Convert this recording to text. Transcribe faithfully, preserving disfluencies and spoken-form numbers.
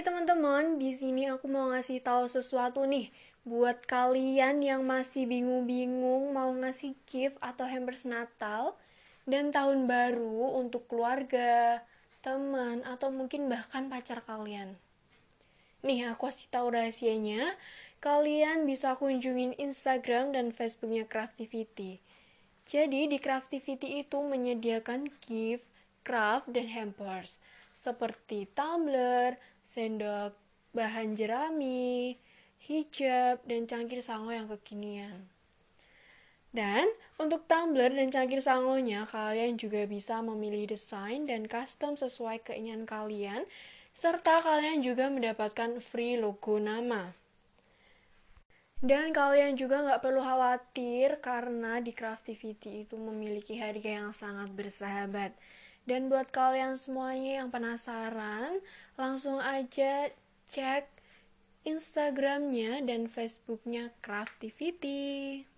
Hai teman-teman, di sini aku mau ngasih tahu sesuatu nih buat kalian yang masih bingung-bingung mau ngasih gift atau hampers Natal dan tahun baru untuk keluarga, teman, atau mungkin bahkan pacar kalian. Nih, aku kasih tahu rahasianya. Kalian bisa kunjungin Instagram dan Facebooknya Craftivity. Jadi di Craftivity itu menyediakan gift, craft, dan hampers seperti tumbler, sendok, bahan jerami, hijab, dan cangkir sango yang kekinian. Dan untuk tumbler dan cangkir sangonya, kalian juga bisa memilih desain dan custom sesuai keinginan kalian, serta kalian juga mendapatkan free logo nama. Dan kalian juga nggak perlu khawatir karena di Craftivity itu memiliki harga yang sangat bersahabat. Dan buat kalian semuanya yang penasaran, langsung aja cek Instagramnya dan Facebooknya Craftivity.